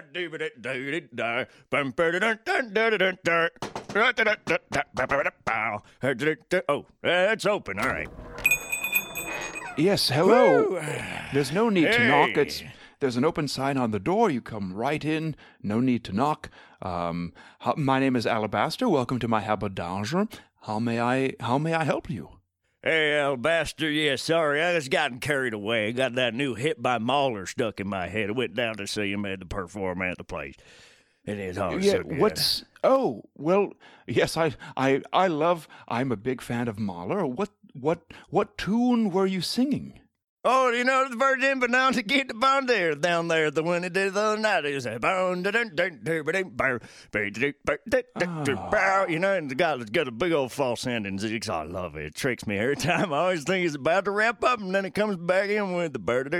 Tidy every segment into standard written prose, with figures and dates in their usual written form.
Oh, it's open. All right. Yes, hello. Woo. There's no need to knock. There's an open sign on the door. You come right in. No need to knock. My name is Alabaster. Welcome to my Haberdanger. How may I help you? Hey, Alabaster, yeah, sorry, I just gotten carried away. Got that new hit by Mahler stuck in my head. I went down to see him at the perform at the place. It is hard. Yeah, so what's... Oh, well, yes, I'm a big fan of Mahler. What tune were you singing? Oh, you know, the Virgin Banana to get the bond there, down there, the one it did the other night is a bond, you know, and the guy's got a big old false ending. I love it. It tricks me every time. I always think it's about to wrap up, and then it comes back in with the bird.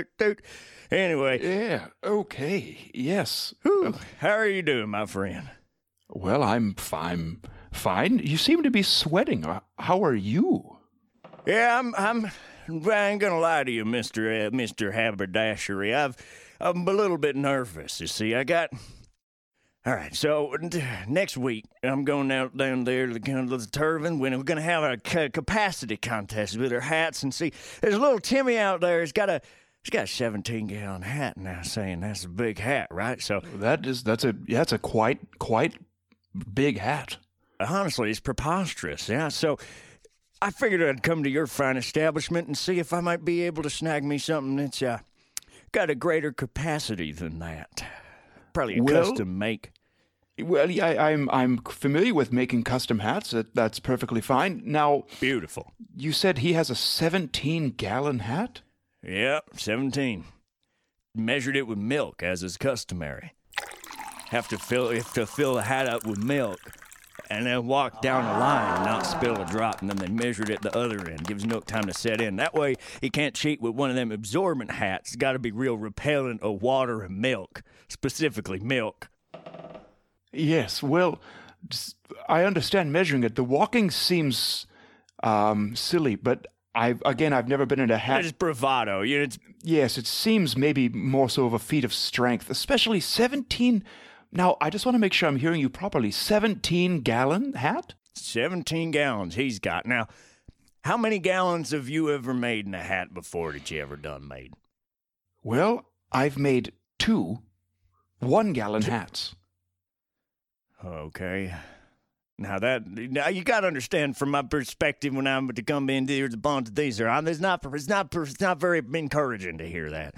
Anyway. Yeah, okay, yes. Whew. How are you doing, my friend? Well, I'm fine. Fine? You seem to be sweating. How are you? Yeah, I ain't gonna lie to you, Mr. Haberdashery. I'm a little bit nervous, you see. All right, so next week, I'm going out down there to the Turvin when we're gonna have a capacity contest with our hats. And see, there's a little Timmy out there. He's got a 17-gallon hat now, saying that's a big hat, right? So that's a quite big hat. Honestly, it's preposterous. Yeah, so. I figured I'd come to your fine establishment and see if I might be able to snag me something that's got a greater capacity than that. Probably custom make. Well, yeah, I'm familiar with making custom hats. That's perfectly fine. Now, beautiful. You said he has a 17-gallon hat? Yep, 17. Measured it with milk, as is customary. Have to fill the hat up with milk. And then walk down the line and not spill a drop, and then they measured it the other end. Gives milk time to set in. That way, you can't cheat with one of them absorbent hats. It's got to be real repellent of water and milk, specifically milk. Yes, well, I understand measuring it. The walking seems silly, but I've never been in a hat. It's bravado. You know, yes, it seems maybe more so of a feat of strength, especially 17... Now, I just want to make sure I'm hearing you properly. 17-gallon hat? 17 gallons he's got. Now, how many gallons have you ever made in a hat before that you ever done made? Well, I've made two 1-gallon hats. Okay. Now you got to understand from my perspective when I'm to come in here to bond these. It's not very encouraging to hear that.